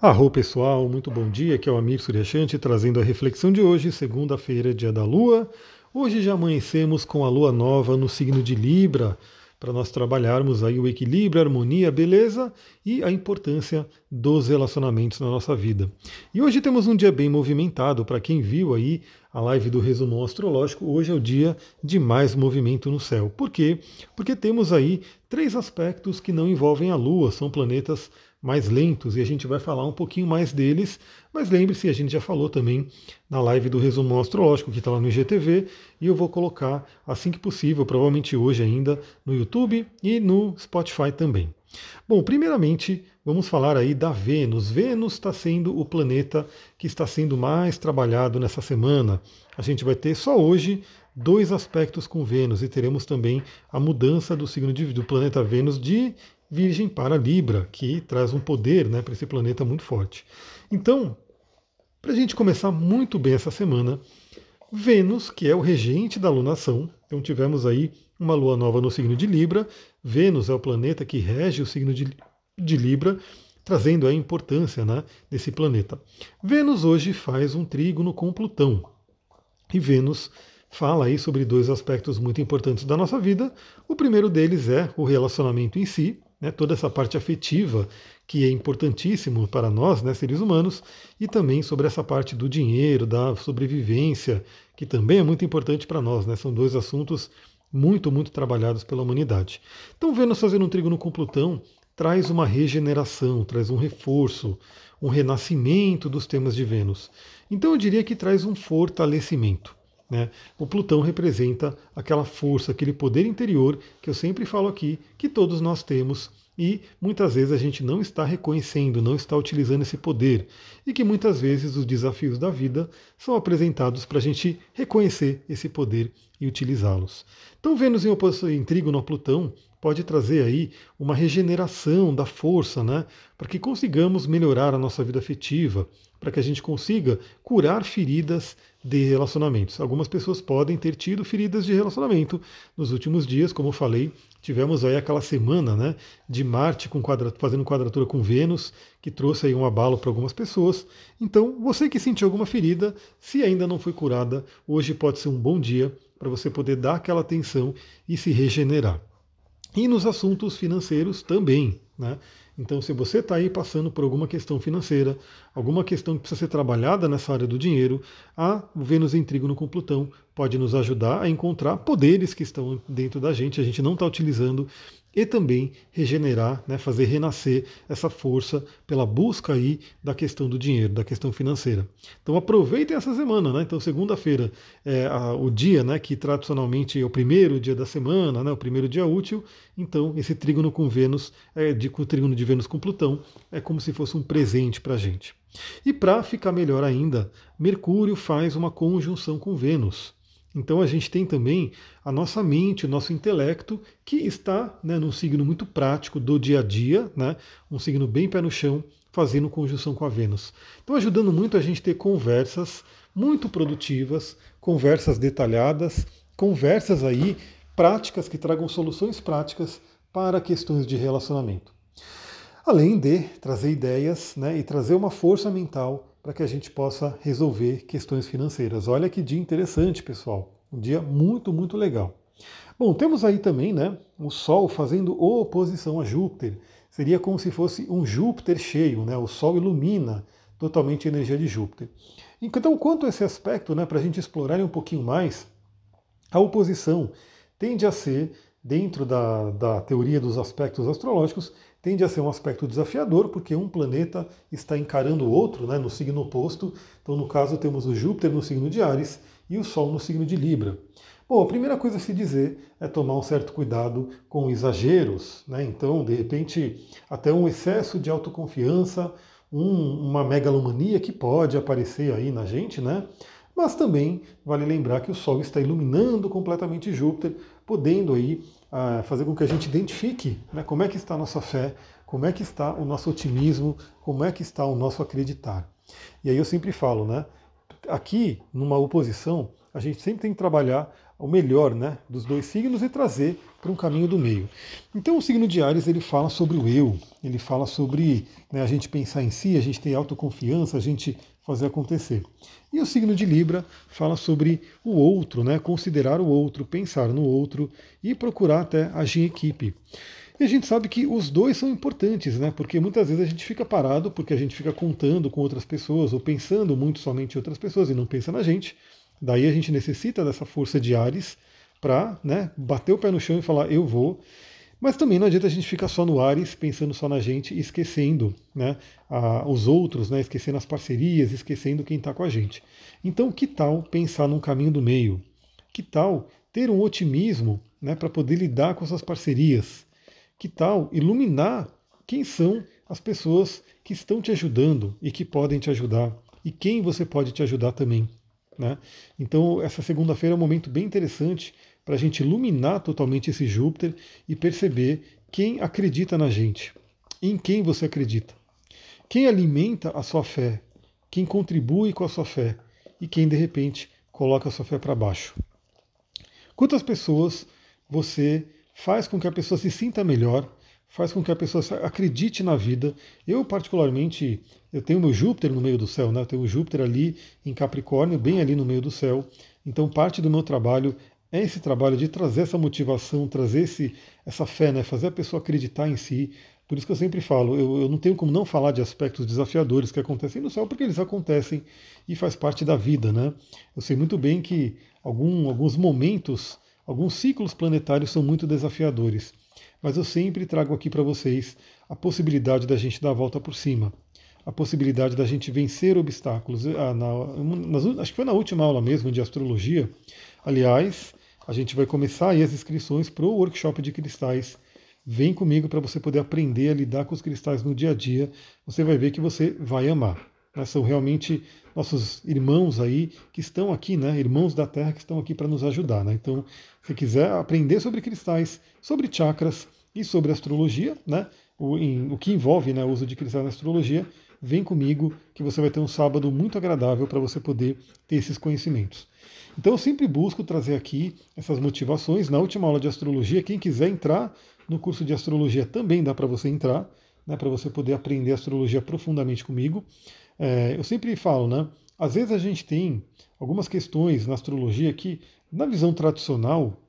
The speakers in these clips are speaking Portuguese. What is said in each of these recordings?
Arro pessoal, muito bom dia, aqui é o Amir Suryachante trazendo a reflexão de hoje, segunda-feira, dia da Lua. Hoje já amanhecemos com a Lua Nova no signo de Libra, para nós trabalharmos aí o equilíbrio, a harmonia, a beleza e a importância dos relacionamentos na nossa vida. E hoje temos um dia bem movimentado, para quem viu aí a live do Resumão Astrológico, hoje é o dia de mais movimento no céu. Por quê? Porque temos aí três aspectos que não envolvem a Lua, são planetas mais lentos, e a gente vai falar um pouquinho mais deles, mas lembre-se, a gente já falou também na live do Resumão Astrológico, que está lá no IGTV, e eu vou colocar assim que possível, provavelmente hoje ainda, no YouTube e no Spotify também. Bom, primeiramente, vamos falar aí da Vênus. Vênus está sendo o planeta que está sendo mais trabalhado nessa semana. A gente vai ter só hoje dois aspectos com Vênus, e teremos também a mudança do signo do planeta Vênus de Virgem para Libra, que traz um poder, né, para esse planeta muito forte. Então, para a gente começar muito bem essa semana, Vênus, que é o regente da lunação, então tivemos aí uma lua nova no signo de Libra, Vênus é o planeta que rege o signo de Libra, trazendo a importância, né, desse planeta. Vênus hoje faz um trígono com Plutão, e Vênus fala aí sobre dois aspectos muito importantes da nossa vida. O primeiro deles é o relacionamento em si, né, toda essa parte afetiva que é importantíssimo para nós, né, seres humanos, e também sobre essa parte do dinheiro, da sobrevivência, que também é muito importante para nós, né, são dois assuntos muito, muito trabalhados pela humanidade. Então, Vênus fazendo um trígono com Plutão traz uma regeneração, traz um reforço, um renascimento dos temas de Vênus. Então, eu diria que traz um fortalecimento, né? O Plutão representa aquela força, aquele poder interior que eu sempre falo aqui, que todos nós temos e muitas vezes a gente não está reconhecendo, não está utilizando esse poder, e que muitas vezes os desafios da vida são apresentados para a gente reconhecer esse poder e utilizá-los. Então Vênus em trígono a Plutão pode trazer aí uma regeneração da força, né? Para que consigamos melhorar a nossa vida afetiva, para que a gente consiga curar feridas de relacionamentos. Algumas pessoas podem ter tido feridas de relacionamento nos últimos dias, como eu falei, tivemos aí aquela semana, né, de Marte fazendo quadratura com Vênus, que trouxe aí um abalo para algumas pessoas. Então, você que sentiu alguma ferida, se ainda não foi curada, hoje pode ser um bom dia para você poder dar aquela atenção e se regenerar. E nos assuntos financeiros também, né? Então, se você está aí passando por alguma questão financeira, alguma questão que precisa ser trabalhada nessa área do dinheiro, a Vênus em trígono com Plutão pode nos ajudar a encontrar poderes que estão dentro da gente, a gente não está utilizando, e também regenerar, né, fazer renascer essa força pela busca aí da questão do dinheiro, da questão financeira. Então aproveitem essa semana, né? Então segunda-feira é o dia, né, que tradicionalmente é o primeiro dia da semana, né, o primeiro dia útil. Então esse trígono com Vênus, o trígono de Vênus com Plutão, é como se fosse um presente para a gente. E para ficar melhor ainda, Mercúrio faz uma conjunção com Vênus. Então a gente tem também a nossa mente, o nosso intelecto, que está, né, num signo muito prático do dia a dia, né, um signo bem pé no chão, fazendo conjunção com a Vênus. Então ajudando muito a gente ter conversas muito produtivas, conversas detalhadas, conversas aí práticas que tragam soluções práticas para questões de relacionamento. Além de trazer ideias, né, e trazer uma força mental para que a gente possa resolver questões financeiras. Olha que dia interessante, pessoal. Um dia muito, muito legal. Bom, temos aí também, né, o Sol fazendo oposição a Júpiter. Seria como se fosse um Júpiter cheio, né? O Sol ilumina totalmente a energia de Júpiter. Então, quanto a esse aspecto, né, para a gente explorar um pouquinho mais, a oposição tende a ser, dentro da teoria dos aspectos astrológicos, tende a ser um aspecto desafiador, porque um planeta está encarando o outro, né, no signo oposto. Então, no caso, temos o Júpiter no signo de Áries e o Sol no signo de Libra. Bom, a primeira coisa a se dizer é tomar um certo cuidado com exageros, né? Então, de repente, até um excesso de autoconfiança, uma megalomania que pode aparecer aí na gente, né? Mas também vale lembrar que o Sol está iluminando completamente Júpiter, podendo aí fazer com que a gente identifique, né, como é que está a nossa fé, como é que está o nosso otimismo, como é que está o nosso acreditar. E aí eu sempre falo, né, aqui numa oposição, a gente sempre tem que trabalhar o melhor, né, dos dois signos e trazer para um caminho do meio. Então o signo de Áries, ele fala sobre o eu, ele fala sobre, né, a gente pensar em si, a gente ter autoconfiança, a gente fazer acontecer. E o signo de Libra fala sobre o outro, né, considerar o outro, pensar no outro e procurar até agir em equipe. E a gente sabe que os dois são importantes, né? Porque muitas vezes a gente fica parado, porque a gente fica contando com outras pessoas ou pensando muito somente em outras pessoas e não pensa na gente. Daí a gente necessita dessa força de Áries para, né, bater o pé no chão e falar, eu vou. Mas também não adianta a gente ficar só no Áries, pensando só na gente e esquecendo, né, os outros, né, esquecendo as parcerias, esquecendo quem está com a gente. Então que tal pensar num caminho do meio? Que tal ter um otimismo, né, para poder lidar com essas parcerias? Que tal iluminar quem são as pessoas que estão te ajudando e que podem te ajudar e quem você pode te ajudar também, né? Então essa segunda-feira é um momento bem interessante para a gente iluminar totalmente esse Júpiter e perceber quem acredita na gente, em quem você acredita, quem alimenta a sua fé, quem contribui com a sua fé e quem de repente coloca a sua fé para baixo. Quantas pessoas você faz com que a pessoa se sinta melhor, faz com que a pessoa acredite na vida. Eu, particularmente, eu tenho meu Júpiter no meio do céu, né? Eu tenho o Júpiter ali em Capricórnio, bem ali no meio do céu. Então, parte do meu trabalho é esse trabalho de trazer essa motivação, trazer essa fé, né? Fazer a pessoa acreditar em si. Por isso que eu sempre falo, eu não tenho como não falar de aspectos desafiadores que acontecem no céu, porque eles acontecem e faz parte da vida, né? Eu sei muito bem que alguns momentos, alguns ciclos planetários são muito desafiadores, mas eu sempre trago aqui para vocês a possibilidade da gente dar a volta por cima, a possibilidade da gente vencer obstáculos. Acho que foi na última aula mesmo de astrologia. Aliás, a gente vai começar aí as inscrições para o workshop de cristais. Vem comigo para você poder aprender a lidar com os cristais no dia a dia. Você vai ver que você vai amar. São realmente nossos irmãos aí que estão aqui, né? Irmãos da Terra que estão aqui para nos ajudar, né? Então, se quiser aprender sobre cristais, sobre chakras e sobre astrologia, né? O que envolve, né, o uso de cristais na astrologia, vem comigo que você vai ter um sábado muito agradável para você poder ter esses conhecimentos. Então, eu sempre busco trazer aqui essas motivações. Na última aula de astrologia, quem quiser entrar no curso de astrologia também dá para você entrar, né, para você poder aprender astrologia profundamente comigo. Eu sempre falo, né? Às vezes a gente tem algumas questões na astrologia que, na visão tradicional,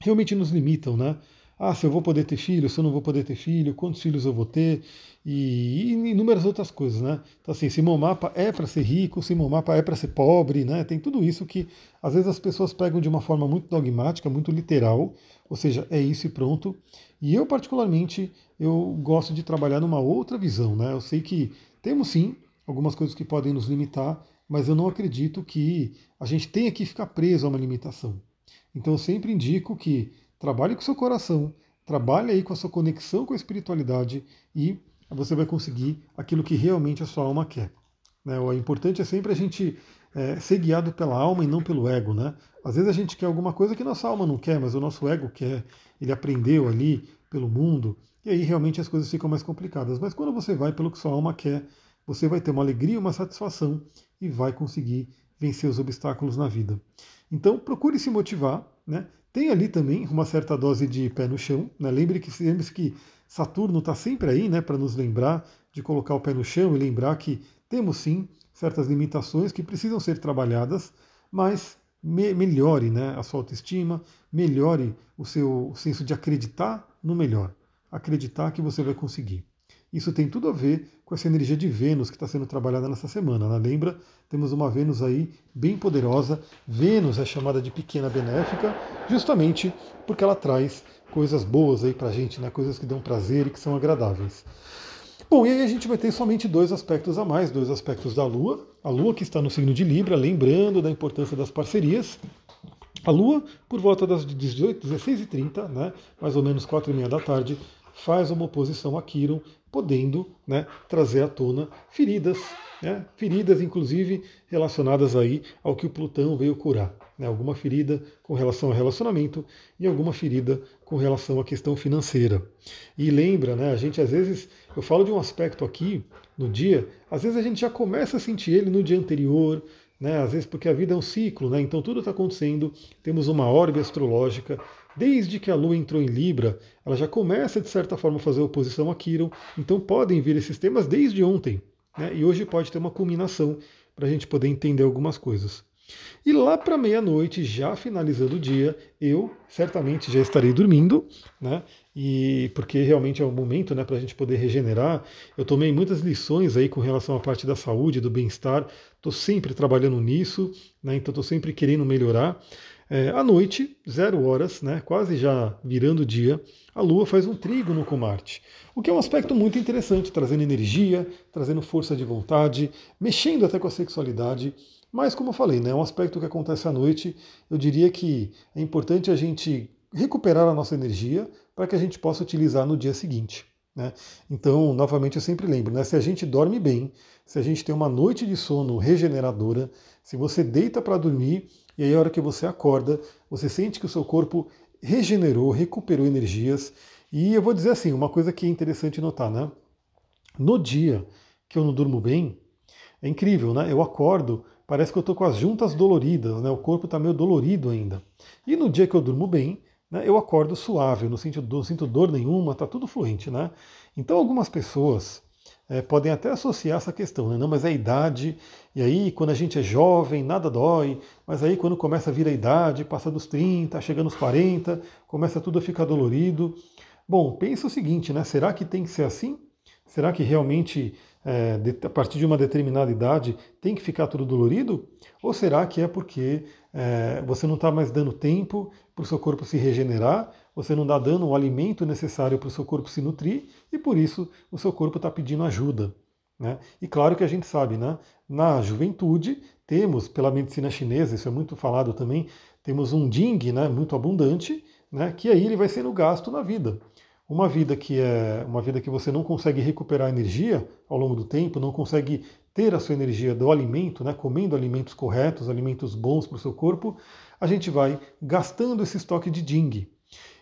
realmente nos limitam, né? Ah, se eu vou poder ter filho, se eu não vou poder ter filho, quantos filhos eu vou ter, e inúmeras outras coisas, né? Então, assim, se meu mapa é para ser rico, se meu mapa é para ser pobre, né? Tem tudo isso que, às vezes, as pessoas pegam de uma forma muito dogmática, muito literal, ou seja, é isso e pronto. E eu, particularmente, eu gosto de trabalhar numa outra visão, né? Eu sei que temos, sim, algumas coisas que podem nos limitar, mas eu não acredito que a gente tenha que ficar preso a uma limitação. Então eu sempre indico que trabalhe com o seu coração, trabalhe aí com a sua conexão com a espiritualidade e você vai conseguir aquilo que realmente a sua alma quer. Né? O importante é sempre a gente ser guiado pela alma e não pelo ego. Né? Às vezes a gente quer alguma coisa que nossa alma não quer, mas o nosso ego quer, ele aprendeu ali pelo mundo, e aí realmente as coisas ficam mais complicadas. Mas quando você vai pelo que sua alma quer, você vai ter uma alegria, uma satisfação e vai conseguir vencer os obstáculos na vida. Então, procure se motivar, né? Tem ali também uma certa dose de pé no chão, né? Lembre-se que Saturno está sempre aí, né, para nos lembrar de colocar o pé no chão e lembrar que temos, sim, certas limitações que precisam ser trabalhadas, mas melhore, né, a sua autoestima, melhore o seu senso de acreditar no melhor, acreditar que você vai conseguir. Isso tem tudo a ver com essa energia de Vênus que está sendo trabalhada nessa semana. Né? Lembra? Temos uma Vênus aí bem poderosa. Vênus é chamada de pequena benéfica justamente porque ela traz coisas boas aí para a gente, né? Coisas que dão prazer e que são agradáveis. Bom, e aí a gente vai ter somente dois aspectos a mais, dois aspectos da Lua. A Lua que está no signo de Libra, lembrando da importância das parcerias. A Lua, por volta das 16h30, né? Mais ou menos 4h30 da tarde, faz uma oposição a Quíron, podendo, né, trazer à tona feridas, né, feridas inclusive relacionadas aí ao que o Plutão veio curar, né, alguma ferida com relação ao relacionamento e alguma ferida com relação à questão financeira. E lembra, né, a gente às vezes, eu falo de um aspecto aqui no dia, às vezes a gente já começa a sentir ele no dia anterior, né? Às vezes porque a vida é um ciclo, né? Então tudo está acontecendo, temos uma órbita astrológica, desde que a Lua entrou em Libra, ela já começa, de certa forma, a fazer oposição a Quíron, então podem vir esses temas desde ontem, né? E hoje pode ter uma culminação para a gente poder entender algumas coisas. E lá para meia-noite, já finalizando o dia, eu certamente já estarei dormindo, né? E porque realmente é um momento, né, para a gente poder regenerar. Eu tomei muitas lições aí com relação à parte da saúde, do bem-estar. Estou sempre trabalhando nisso, né? Então estou sempre querendo melhorar. À noite, 0 horas, né, quase já virando o dia, a Lua faz um trígono com Marte, o que é um aspecto muito interessante, trazendo energia, trazendo força de vontade, mexendo até com a sexualidade. Mas, como eu falei, né, é um aspecto que acontece à noite. Eu diria que é importante a gente recuperar a nossa energia para que a gente possa utilizar no dia seguinte, né? Então, novamente, eu sempre lembro, né, se a gente dorme bem, se a gente tem uma noite de sono regeneradora, se você deita para dormir e aí a hora que você acorda, você sente que o seu corpo regenerou, recuperou energias. E eu vou dizer assim, uma coisa que é interessante notar, né? No dia que eu não durmo bem, é incrível, né? Eu acordo, parece que eu estou com as juntas doloridas, né? O corpo está meio dolorido ainda. E no dia que eu durmo bem, né, eu acordo suave, eu não sinto dor nenhuma, está tudo fluente, né? Então algumas pessoas podem até associar essa questão, né? Não, mas é a idade, e aí quando a gente é jovem, nada dói, mas aí quando começa a vir a idade, passa dos 30, chegando aos 40, começa tudo a ficar dolorido. Bom, pensa o seguinte, né? Será que tem que ser assim? Será que realmente a partir de uma determinada idade tem que ficar tudo dolorido? Ou será que é porque você não está mais dando tempo para o seu corpo se regenerar, você não está dando o alimento necessário para o seu corpo se nutrir e por isso o seu corpo está pedindo ajuda, né? E claro que a gente sabe, né? Na juventude temos, pela medicina chinesa, isso é muito falado também, temos um ding, né, muito abundante, né, que aí ele vai sendo gasto na vida. Uma vida que é uma vida que você não consegue recuperar energia ao longo do tempo, não consegue ter a sua energia do alimento, né, comendo alimentos corretos, alimentos bons para o seu corpo, a gente vai gastando esse estoque de ding.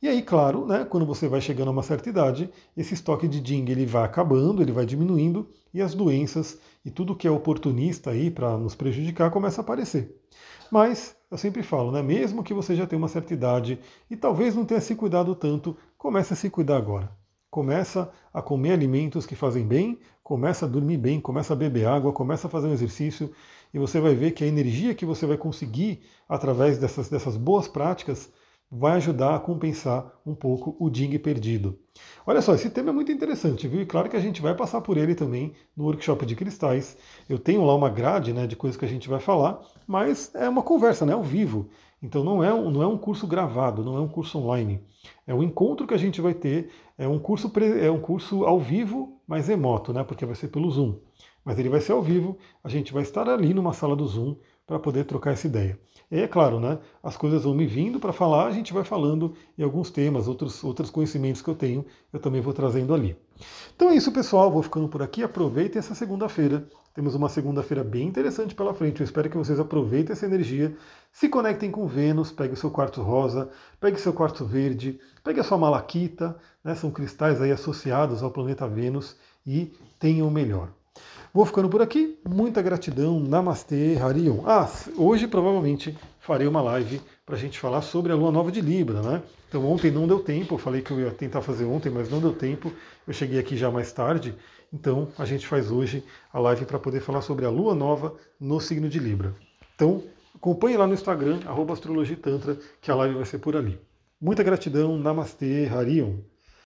E aí, claro, né, quando você vai chegando a uma certa idade, esse estoque de ding ele vai acabando, ele vai diminuindo, e as doenças e tudo que é oportunista aí para nos prejudicar começa a aparecer. Mas eu sempre falo, né, mesmo que você já tenha uma certa idade e talvez não tenha se cuidado tanto, começa a se cuidar agora. Começa a comer alimentos que fazem bem, começa a dormir bem, começa a beber água, começa a fazer um exercício e você vai ver que a energia que você vai conseguir através dessas boas práticas vai ajudar a compensar um pouco o ding perdido. Olha só, esse tema é muito interessante, viu? E claro que a gente vai passar por ele também no workshop de cristais. Eu tenho lá uma grade, né, de coisas que a gente vai falar, mas é uma conversa, né, ao vivo. Então não é um curso gravado, não é um curso online. É um encontro que a gente vai ter, é um curso ao vivo, mas remoto, né, porque vai ser pelo Zoom. Mas ele vai ser ao vivo, a gente vai estar ali numa sala do Zoom para poder trocar essa ideia. E é claro, né, as coisas vão me vindo para falar, a gente vai falando em alguns temas, outros conhecimentos que eu tenho, eu também vou trazendo ali. Então é isso, pessoal, vou ficando por aqui, aproveitem essa segunda-feira. Temos uma segunda-feira bem interessante pela frente, eu espero que vocês aproveitem essa energia, se conectem com Vênus, pegue o seu quartzo rosa, pegue o seu quartzo verde, pegue a sua malaquita, né, são cristais aí associados ao planeta Vênus e tenham o melhor. Vou ficando por aqui, muita gratidão, Namastê, Harion. Ah, hoje provavelmente farei uma live para a gente falar sobre a Lua Nova de Libra, né? Então ontem não deu tempo, eu falei que eu ia tentar fazer ontem, mas não deu tempo, eu cheguei aqui já mais tarde, então a gente faz hoje a live para poder falar sobre a Lua Nova no signo de Libra. Então acompanhe lá no Instagram, @astrologiaetantra, que a live vai ser por ali. Muita gratidão, Namastê, Harion.